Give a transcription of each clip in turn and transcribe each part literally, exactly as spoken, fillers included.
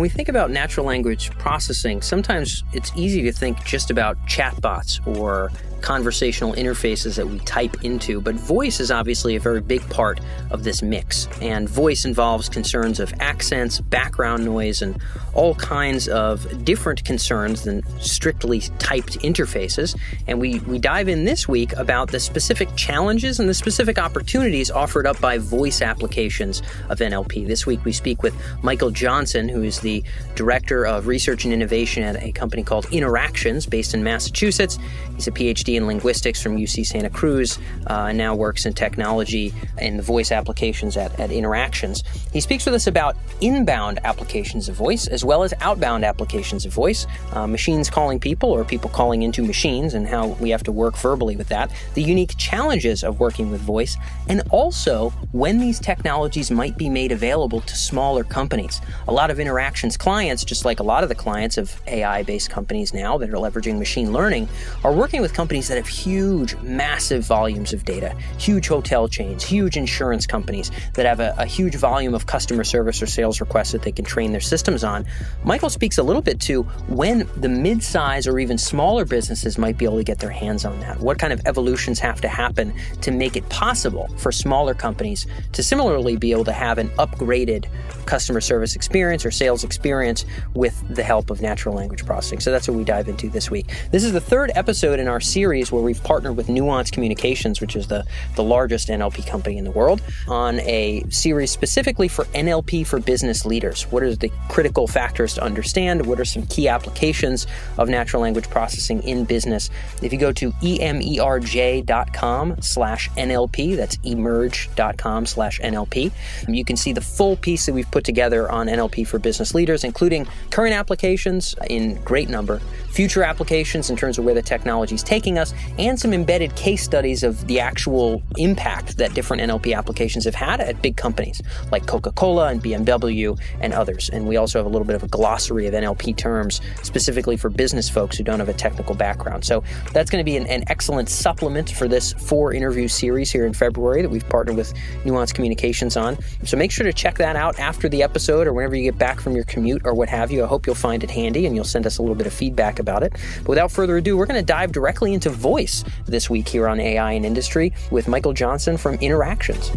When we think about natural language processing, sometimes it's easy to think just about chatbots or conversational interfaces that we type into, but voice is obviously a very big part of this mix. And voice involves concerns of accents, background noise, and all kinds of different concerns than strictly typed interfaces. And we, we dive in this week about the specific challenges and the specific opportunities offered up by voice applications of N L P. This week we speak with Michael Johnson, who is the Director of Research and Innovation at a company called Interactions based in Massachusetts. He's a P H D in linguistics from U C Santa Cruz, uh, and now works in technology and the voice applications at, at Interactions. He speaks with us about inbound applications of voice as well as outbound applications of voice, uh, machines calling people or people calling into machines, and how we have to work verbally with that, the unique challenges of working with voice, and also when these technologies might be made available to smaller companies. A lot of Interactions clients, just like a lot of the clients of A I-based companies now that are leveraging machine learning, are working with companies that have huge, massive volumes of data, huge hotel chains, huge insurance companies that have a, a huge volume of customer service or sales requests that they can train their systems on. Michael speaks a little bit to when the mid-size or even smaller businesses might be able to get their hands on that, what kind of evolutions have to happen to make it possible for smaller companies to similarly be able to have an upgraded customer service experience or sales experience with the help of natural language processing. So that's what we dive into this week. This is the third episode in our series where we've partnered with Nuance Communications, which is the, the largest N L P company in the world, on a series specifically for N L P for business leaders. What are the critical factors to understand? What are some key applications of natural language processing in business? If you go to emerj dot com slash N L P, that's emerj dot com slash N L P, you can see the full piece that we've put together on N L P for business leaders, including current applications in great number, future applications in terms of where the technology is taking us, and some embedded case studies of the actual impact that different N L P applications have had at big companies like Coca-Cola and B M W and others. And we also have a little bit of a glossary of N L P terms specifically for business folks who don't have a technical background. So that's going to be an, an excellent supplement for this four-interview series here in February that we've partnered with Nuance Communications on. So make sure to check that out after the episode or whenever you get back from your commute or what have you. I hope you'll find it handy and you'll send us a little bit of feedback about it. But without further ado, we're going to dive directly into voice this week here on A I and Industry with Michael Johnson from Interactions.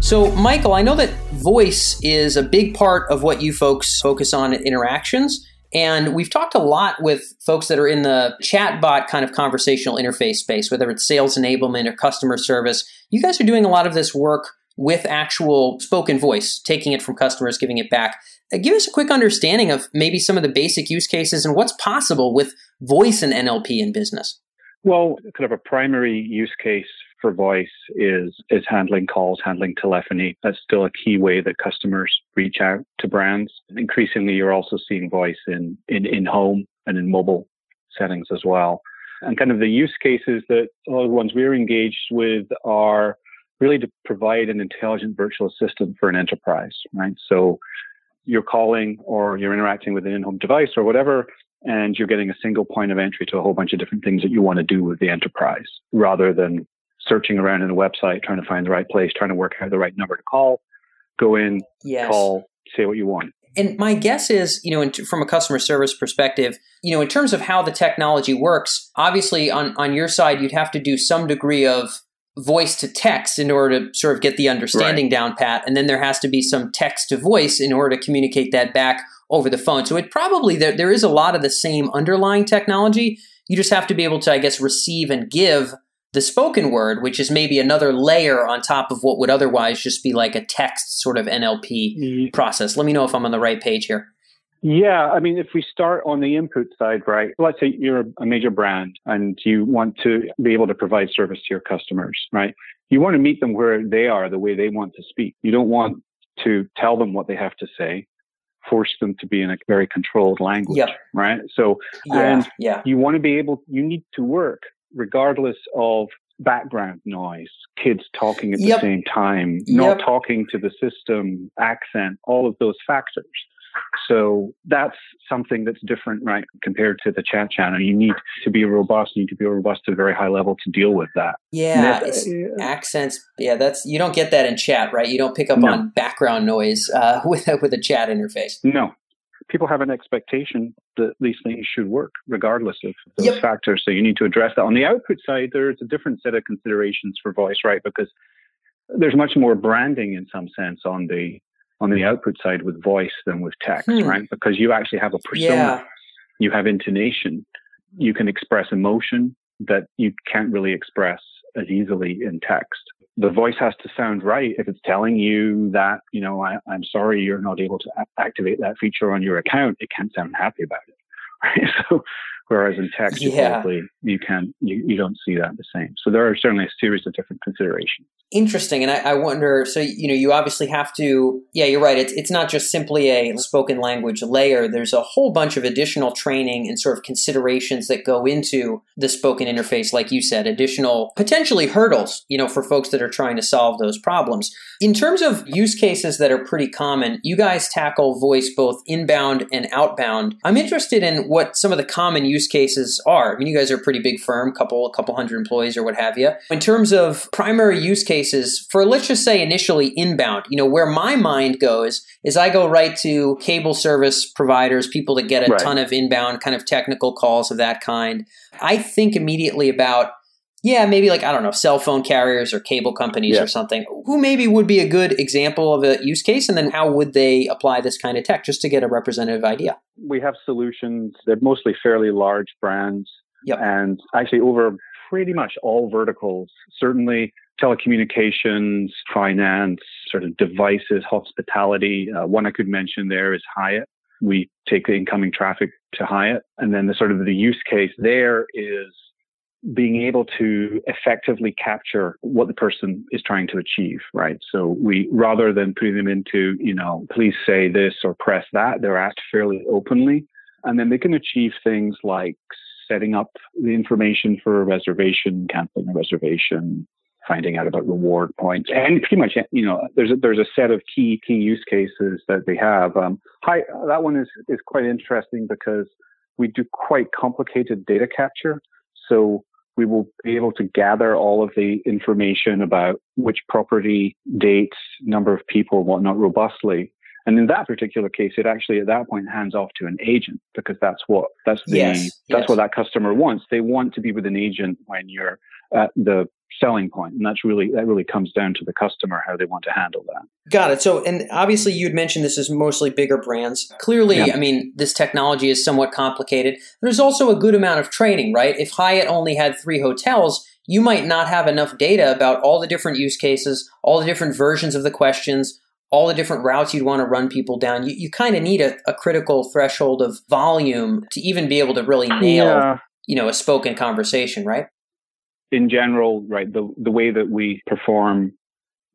So, Michael, I know that voice is a big part of what you folks focus on at Interactions. And we've talked a lot with folks that are in the chatbot kind of conversational interface space, whether it's sales enablement or customer service. You guys are doing a lot of this work with actual spoken voice, taking it from customers, giving it back. Give us a quick understanding of maybe some of the basic use cases and what's possible with voice and N L P in business. Well, kind of a primary use case for voice is is handling calls, handling telephony. That's still a key way that customers reach out to brands. Increasingly, you're also seeing voice in in, in home and in mobile settings as well. And kind of the use cases that all the ones we're engaged with are really to provide an intelligent virtual assistant for an enterprise, right? So you're calling or you're interacting with an in-home device or whatever, and you're getting a single point of entry to a whole bunch of different things that you want to do with the enterprise, rather than searching around in a website, trying to find the right place, trying to work out the right number to call, go in, yes. Call, say what you want. And my guess is, you know, in t- from a customer service perspective, you know, in terms of how the technology works, obviously on, on your side, you'd have to do some degree of voice to text in order to sort of get the understanding right down pat. And then there has to be some text to voice in order to communicate that back over the phone. So it probably, there, there is a lot of the same underlying technology. You just have to be able to, I guess, receive and give the spoken word, which is maybe another layer on top of what would otherwise just be like a text sort of N L P mm. process. Let me know if I'm on the right page here. Yeah. I mean, if we start on the input side, right, let's say you're a major brand and you want to be able to provide service to your customers, right? You want to meet them where they are, the way they want to speak. You don't want to tell them what they have to say, force them to be in a very controlled language, yep. right? So yeah, and yeah. you want to be able, you need to work regardless of background noise, kids talking at yep. the same time, not yep. talking to the system, accent, all of those factors. So that's something that's different, right, compared to the chat channel. You need to be robust. You need to be robust to a very high level to deal with that. Yeah, it's, yeah. accents. Yeah, that's you don't get that in chat, right? You don't pick up no. on background noise uh, with a, with a chat interface. No. People have an expectation that these things should work regardless of those yep. factors. So you need to address that. On the output side, there's a different set of considerations for voice, right? Because there's much more branding in some sense on the on the output side with voice than with text, hmm. right? Because you actually have a persona, yeah. you have intonation, you can express emotion that you can't really express as easily in text. The voice has to sound right. If it's telling you that, you know, I, I'm sorry, you're not able to a- activate that feature on your account, it can't sound happy about it. Right? So, whereas in text, yeah. you, you can you, you don't see that the same. So there are certainly a series of different considerations. Interesting, and I, I wonder. So you know, you obviously have to. Yeah, you're right. It's it's not just simply a spoken language layer. There's a whole bunch of additional training and sort of considerations that go into the spoken interface, like you said, additional potentially hurdles. You know, for folks that are trying to solve those problems. In terms of use cases that are pretty common, you guys tackle voice both inbound and outbound. I'm interested in what some of the common use use cases are. I mean, you guys are a pretty big firm, couple, a couple hundred employees or what have you. In terms of primary use cases for, let's just say initially inbound, you know, where my mind goes is I go right to cable service providers, people that get a right. ton of inbound kind of technical calls of that kind. I think immediately about, yeah, maybe like, I don't know, cell phone carriers or cable companies yeah. or something, who maybe would be a good example of a use case, and then how would they apply this kind of tech, just to get a representative idea? We have solutions. They're mostly fairly large brands yep. and actually over pretty much all verticals, certainly telecommunications, finance, sort of devices, hospitality. Uh, one I could mention there is Hyatt. We take the incoming traffic to Hyatt. And then the sort of the use case there is being able to effectively capture what the person is trying to achieve, right? So we, rather than putting them into, you know, please say this or press that, they're asked fairly openly. And then they can achieve things like setting up the information for a reservation, canceling a reservation, finding out about reward points, and pretty much, you know, there's a, there's a set of key, key use cases that they have. Um, hi, that one is, is quite interesting because we do quite complicated data capture. So we will be able to gather all of the information about which property, dates, number of people, whatnot, robustly. And in that particular case, it actually at that point hands off to an agent, because that's what that's the yes, that's yes. what that customer wants. They want to be with an agent when you're at the selling point, and that's really that really comes down to the customer, how they want to handle that. Got it. So, and obviously you'd mentioned this is mostly bigger brands. Clearly, yeah. I mean, this technology is somewhat complicated. There's also a good amount of training, right? If Hyatt only had three hotels, you might not have enough data about all the different use cases, all the different versions of the questions, all the different routes you'd want to run people down. You you kind of need a, a critical threshold of volume to even be able to really nail, yeah. you know, a spoken conversation, right? In general, right, the, the way that we perform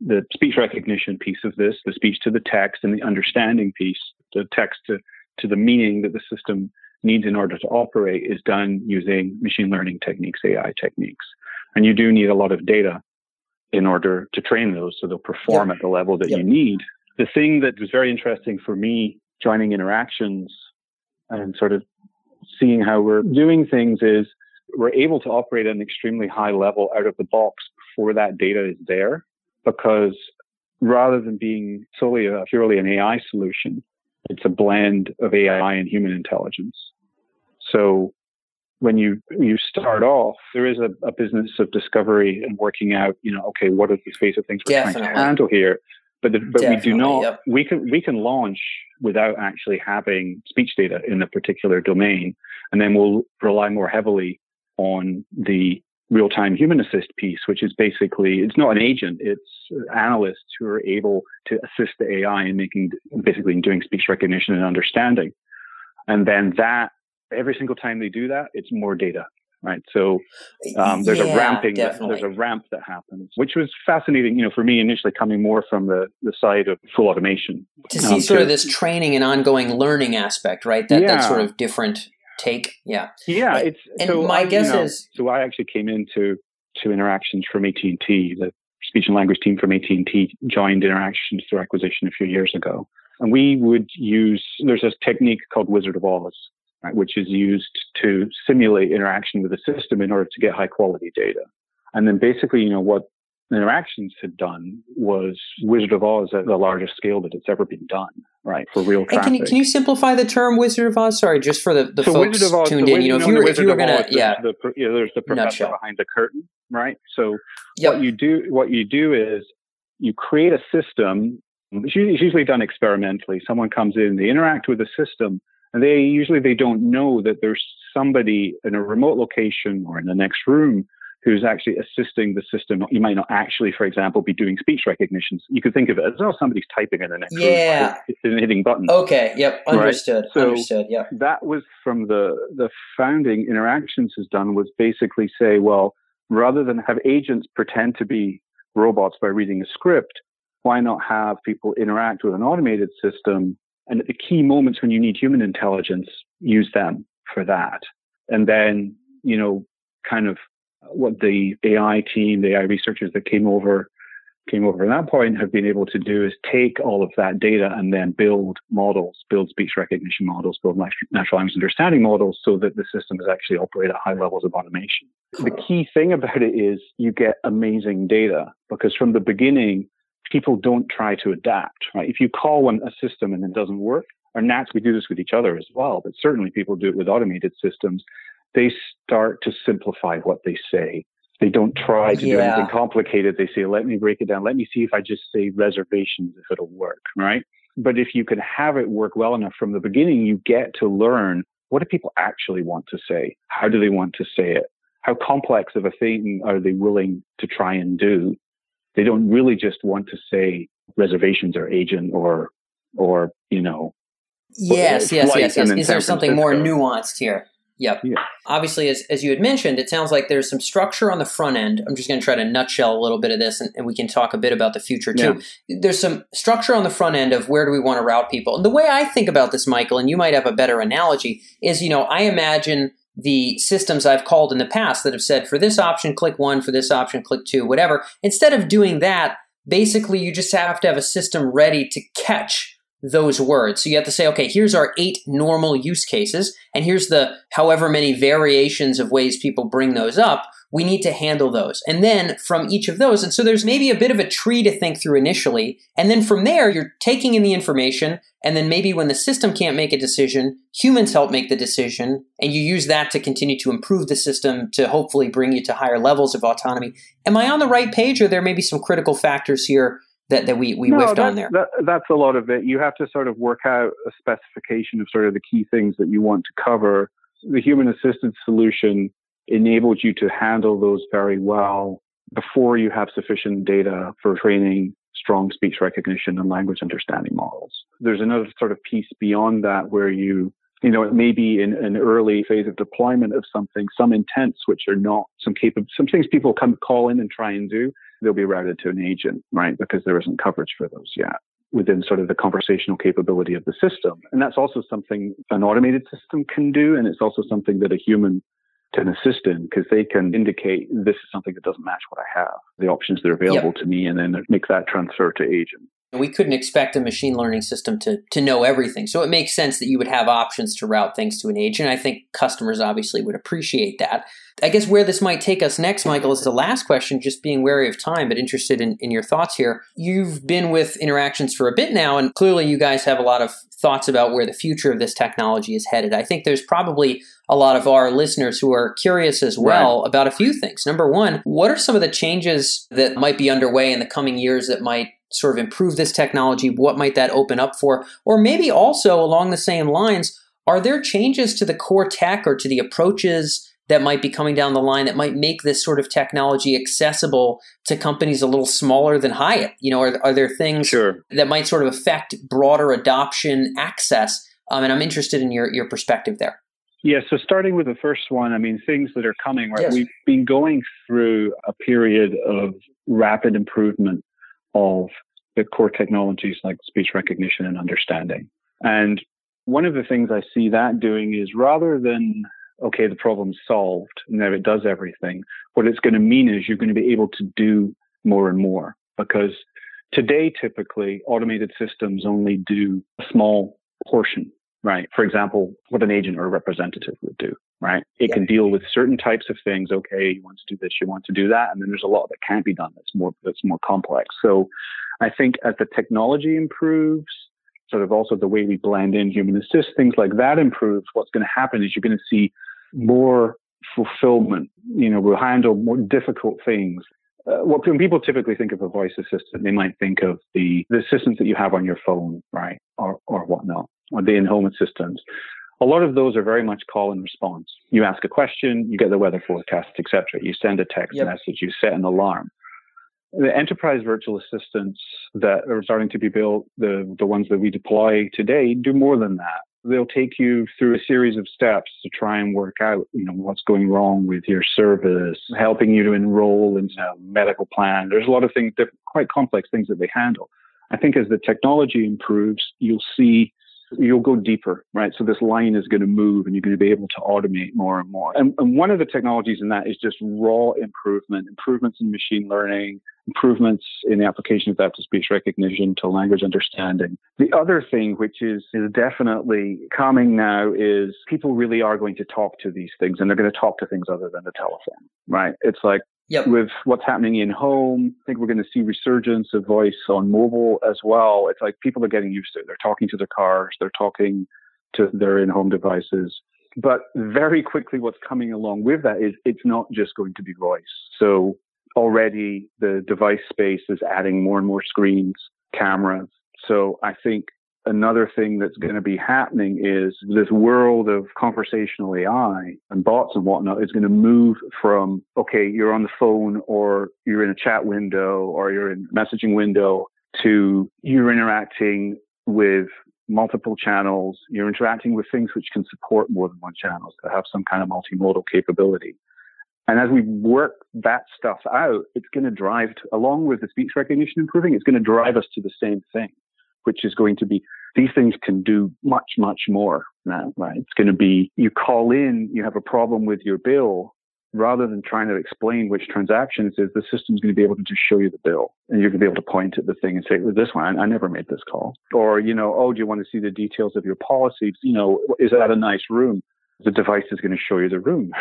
the speech recognition piece of this, the speech to the text and the understanding piece, the text to, to the meaning that the system needs in order to operate, is done using machine learning techniques, A I techniques. And you do need a lot of data in order to train those so they'll perform yep. at the level that yep. you need. The thing that was very interesting for me joining Interactions and sort of seeing how we're doing things is we're able to operate at an extremely high level out of the box before that data is there, because rather than being solely a, purely an A I solution, it's a blend of A I and human intelligence. So when you, you start off, there is a, a business of discovery and working out, you know, okay, what are the space of things we're Definitely. trying to handle here? But the, but Definitely, we do not, yep. we can, we can launch without actually having speech data in a particular domain. And then we'll rely more heavily on the real-time human assist piece, which is basically, it's not an agent, it's analysts who are able to assist the A I in making, basically doing speech recognition and understanding. And then that, every single time they do that, it's more data, right? So um, there's yeah, a ramping, that, there's a ramp that happens, which was fascinating, you know, for me initially coming more from the, the side of full automation. To see um, sort to, of this training and ongoing learning aspect, right? That yeah. that sort of different take. Yeah. Yeah. It's, and so my I, guess you know, is. So I actually came into to Interactions from A T and T. The speech and language team from A T and T joined Interactions through acquisition a few years ago. And we would use, there's this technique called Wizard of Oz, right, which is used to simulate interaction with the system in order to get high quality data. And then basically, you know, what Interactions had done was Wizard of Oz at the largest scale that it's ever been done, right, for real traffic. Can you, can you simplify the term Wizard of Oz? Sorry, just for the, the so folks Oz, tuned in. You know, if you were, if you were going to, yeah. The, the, you know, there's the professor behind the curtain, right? So yep. what you do, what you do is you create a system. It's usually done experimentally. Someone comes in, they interact with the system, and they usually they don't know that there's somebody in a remote location or in the next room who's actually assisting the system. You might not actually, for example, be doing speech recognitions. You could think of it as, oh, somebody's typing in the next yeah. room and hitting buttons. Okay, yep, understood, right? so understood, yeah. That was from the, the founding Interactions has done was basically say, well, rather than have agents pretend to be robots by reading a script, why not have people interact with an automated system? And at the key moments when you need human intelligence, use them for that. And then, you know, kind of, what the A I team, the A I researchers that came over, came over at that point have been able to do is take all of that data and then build models, build speech recognition models, build natural language understanding models so that the system is actually operated at high levels of automation. The key thing about it is you get amazing data because from the beginning, people don't try to adapt, right? If you call one a system and it doesn't work, or Nats, we do this with each other as well, but certainly people do it with automated systems. They start to simplify what they say. They don't try to yeah. do anything complicated. They say, let me break it down. Let me see if I just say reservations, if it'll work, right? But if you can have it work well enough from the beginning, you get to learn what do people actually want to say? How do they want to say it? How complex of a thing are they willing to try and do? They don't really just want to say reservations or agent or, or you know. Yes, yes, yes, yes. Is there something more nuanced here? Yep. Yeah. Obviously, as, as you had mentioned, it sounds like there's some structure on the front end. I'm just going to try to nutshell a little bit of this, and, and we can talk a bit about the future, too. Yeah. There's some structure on the front end of where do we want to route people. And the way I think about this, Michael, and you might have a better analogy, is, you know, I imagine the systems I've called in the past that have said, for this option, click one, for this option, click two, whatever. Instead of doing that, basically, you just have to have a system ready to catch those words. So you have to say, okay, here's our eight normal use cases, and here's the however many variations of ways people bring those up. We need to handle those. And then from each of those, and so there's maybe a bit of a tree to think through initially. And then from there, you're taking in the information. And then maybe when the system can't make a decision, humans help make the decision. And you use that to continue to improve the system to hopefully bring you to higher levels of autonomy. Am I on the right page? Or there may be some critical factors here that, that we, we no, whiffed on there. That, that's a lot of it. You have to sort of work out a specification of sort of the key things that you want to cover. The human-assisted solution enables you to handle those very well before you have sufficient data for training strong speech recognition and language understanding models. There's another sort of piece beyond that where you, you know, it may be in an early phase of deployment of something, some intents which are not, some capable, some things people come call in and try and do, they'll be routed to an agent, right? Because there isn't coverage for those yet within sort of the conversational capability of the system. And that's also something an automated system can do. And it's also something that a human can assist in because they can indicate this is something that doesn't match what I have, the options that are available yep. to me, and then make that transfer to agent. We couldn't expect a machine learning system to to know everything. So it makes sense that you would have options to route things to an agent. I think customers obviously would appreciate that. I guess where this might take us next, Michael, is the last question, just being wary of time, but interested in, in your thoughts here. You've been with Interactions for a bit now, and clearly you guys have a lot of thoughts about where the future of this technology is headed. I think there's probably a lot of our listeners who are curious as well right. about a few things. Number one, what are some of the changes that might be underway in the coming years that might sort of improve this technology? What might that open up for? Or maybe also along the same lines, are there changes to the core tech or to the approaches that might be coming down the line that might make this sort of technology accessible to companies a little smaller than Hyatt? You know, are, are there things sure. that might sort of affect broader adoption access? Um, and I'm interested in your, your perspective there. Yeah, so starting with the first one, I mean, things that are coming, right? Yes. We've been going through a period of rapid improvement of the core technologies like speech recognition and understanding. And one of the things I see that doing is rather than, okay, the problem's solved, and now it does everything, what it's going to mean is you're going to be able to do more and more because Today, typically, automated systems only do a small portion, right? For example, what an agent or a representative would do, right? It yeah. can deal with certain types of things. Okay, you want to do this, you want to do that. And then there's a lot that can't be done that's more that's more complex. So I think as the technology improves, sort of also the way we blend in human assist, things like that improves, what's going to happen is you're going to see more fulfillment. You know, we'll handle more difficult things. Uh, what, when people typically think of a voice assistant, they might think of the, the assistants that you have on your phone, right, or or whatnot, or the in-home assistants. A lot of those are very much call and response. You ask a question, you get the weather forecast, et cetera. You send a text yep. message, you set an alarm. The enterprise virtual assistants that are starting to be built, the the ones that we deploy today, do more than that. They'll take you through a series of steps to try and work out, you know, what's going wrong with your service, helping you to enroll in a medical plan. There's a lot of things, quite complex things that they handle. I think as the technology improves, you'll see, you'll go deeper, right? So this line is going to move and you're going to be able to automate more and more. And, and one of the technologies in that is just raw improvement, improvements in machine learning, improvements in the application of text-to-speech recognition to language understanding. The other thing, which is, is definitely coming now, is people really are going to talk to these things, and they're going to talk to things other than the telephone, right? It's like yep. with what's happening in home, I think we're going to see resurgence of voice on mobile as well. It's like people are getting used to it. They're talking to their cars. They're talking to their in-home devices. But very quickly, what's coming along with that is it's not just going to be voice. So already the device space is adding more and more screens, cameras. So I think another thing that's going to be happening is this world of conversational A I and bots and whatnot is going to move from, okay, you're on the phone or you're in a chat window or you're in a messaging window to you're interacting with multiple channels. You're interacting with things which can support more than one channels that have some kind of multimodal capability. And as we work that stuff out, it's going to drive, to, along with the speech recognition improving, it's going to drive us to the same thing, which is going to be these things can do much, much more now, right? It's going to be you call in, you have a problem with your bill. Rather than trying to explain which transaction it is, the system's going to be able to just show you the bill. And you're going to be able to point at the thing and say, well, this one, I never made this call. Or, you know, oh, do you want to see the details of your policies? You know, is that a nice room? The device is going to show you the room.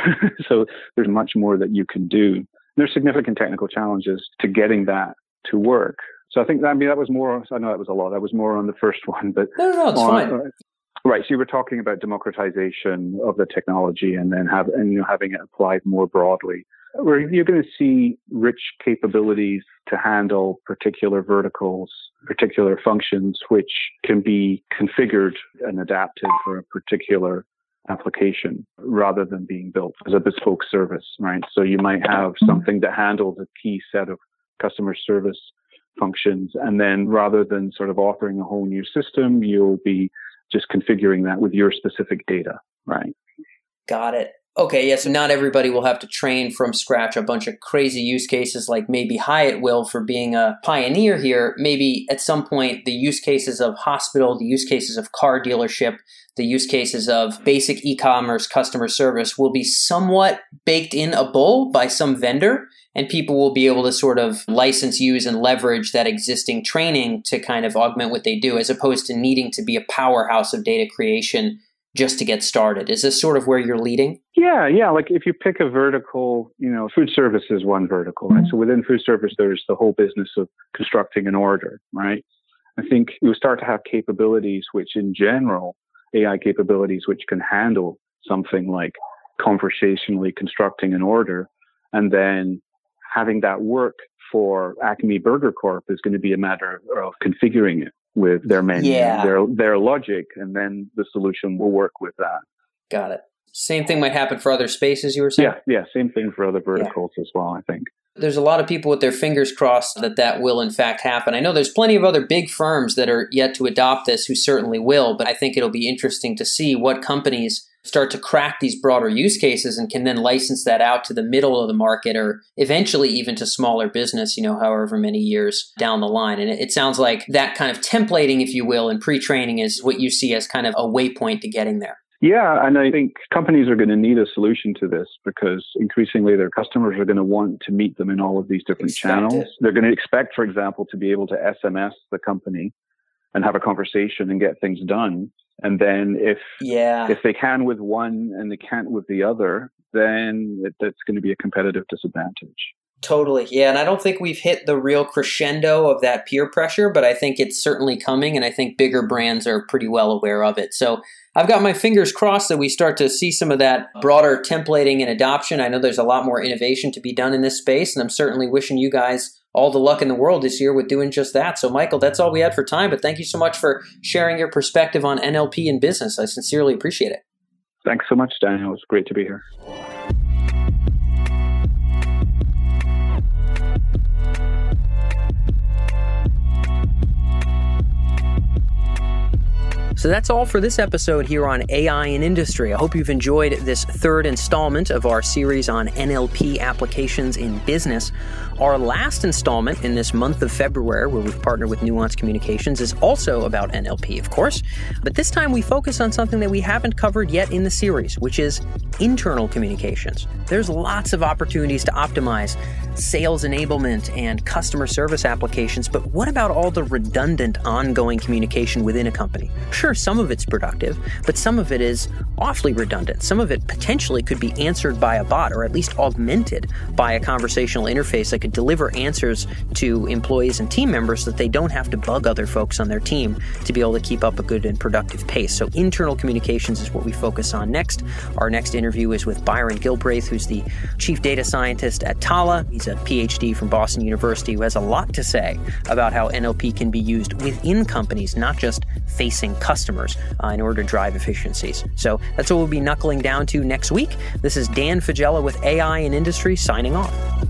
So there's much more that you can do. There's significant technical challenges to getting that to work. So I think that, I mean, that was more, I know that was a lot. That was more on the first one, but no, no, it's on, fine. Right. So you were talking about democratization of the technology and then have, and, you know, having it applied more broadly where you're going to see rich capabilities to handle particular verticals, particular functions, which can be configured and adapted for a particular application rather than being built as a bespoke service, right? So you might have something that handles a key set of customer service functions. And then rather than sort of authoring a whole new system, you'll be just configuring that with your specific data, right? Got it. Okay. Yeah. So not everybody will have to train from scratch a bunch of crazy use cases like maybe Hyatt will for being a pioneer here. Maybe at some point, the use cases of hospital, the use cases of car dealership, the use cases of basic e-commerce customer service will be somewhat baked in a bowl by some vendor, and people will be able to sort of license, use, and leverage that existing training to kind of augment what they do, as opposed to needing to be a powerhouse of data creation just to get started. Is this sort of where you're leading? Yeah, yeah. Like if you pick a vertical, you know, food service is one vertical, right? Mm-hmm. So within food service, there's the whole business of constructing an order, right? I think you start to have capabilities, which in general, A I capabilities, which can handle something like conversationally constructing an order. And then having that work for Acme Burger Corp is going to be a matter of configuring it with their menu, yeah. their their logic, and then the solution will work with that. Got it. Same thing might happen for other spaces, you were saying? Yeah, yeah, same thing for other verticals yeah. as well, I think. There's a lot of people with their fingers crossed that that will in fact happen. I know there's plenty of other big firms that are yet to adopt this who certainly will, but I think it'll be interesting to see what companies start to crack these broader use cases and can then license that out to the middle of the market or eventually even to smaller business, you know, however many years down the line. And it sounds like that kind of templating, if you will, and pre-training is what you see as kind of a waypoint to getting there. Yeah, and I think companies are going to need a solution to this because increasingly their customers are going to want to meet them in all of these different expect channels. It. They're going to expect, for example, to be able to S M S the company and have a conversation and get things done. And then if yeah. if they can with one and they can't with the other, then it, that's going to be a competitive disadvantage. Totally. Yeah. And I don't think we've hit the real crescendo of that peer pressure, but I think it's certainly coming. And I think bigger brands are pretty well aware of it. So I've got my fingers crossed that we start to see some of that broader templating and adoption. I know there's a lot more innovation to be done in this space. And I'm certainly wishing you guys all the luck in the world this year with doing just that. So Michael, that's all we had for time. But thank you so much for sharing your perspective on N L P and business. I sincerely appreciate it. Thanks so much, Daniel. It's great to be here. So that's all for this episode here on A I in Industry. I hope you've enjoyed this third installment of our series on N L P applications in business. Our last installment in this month of February, where we've partnered with Nuance Communications, is also about N L P, of course. But this time we focus on something that we haven't covered yet in the series, which is internal communications. There's lots of opportunities to optimize sales enablement and customer service applications, but what about all the redundant ongoing communication within a company? Sure, some of it's productive, but some of it is awfully redundant. Some of it potentially could be answered by a bot or at least augmented by a conversational interface that could deliver answers to employees and team members so that they don't have to bug other folks on their team to be able to keep up a good and productive pace. So internal communications is what we focus on next. Our next interview is with Byron Gilbraith, who's the chief data scientist at Tala. He's a P H D from Boston University who has a lot to say about how N L P can be used within companies, not just facing customers. customers uh, in order to drive efficiencies. So that's what we'll be knuckling down to next week. This is Dan Fagella with A I in Industry signing off.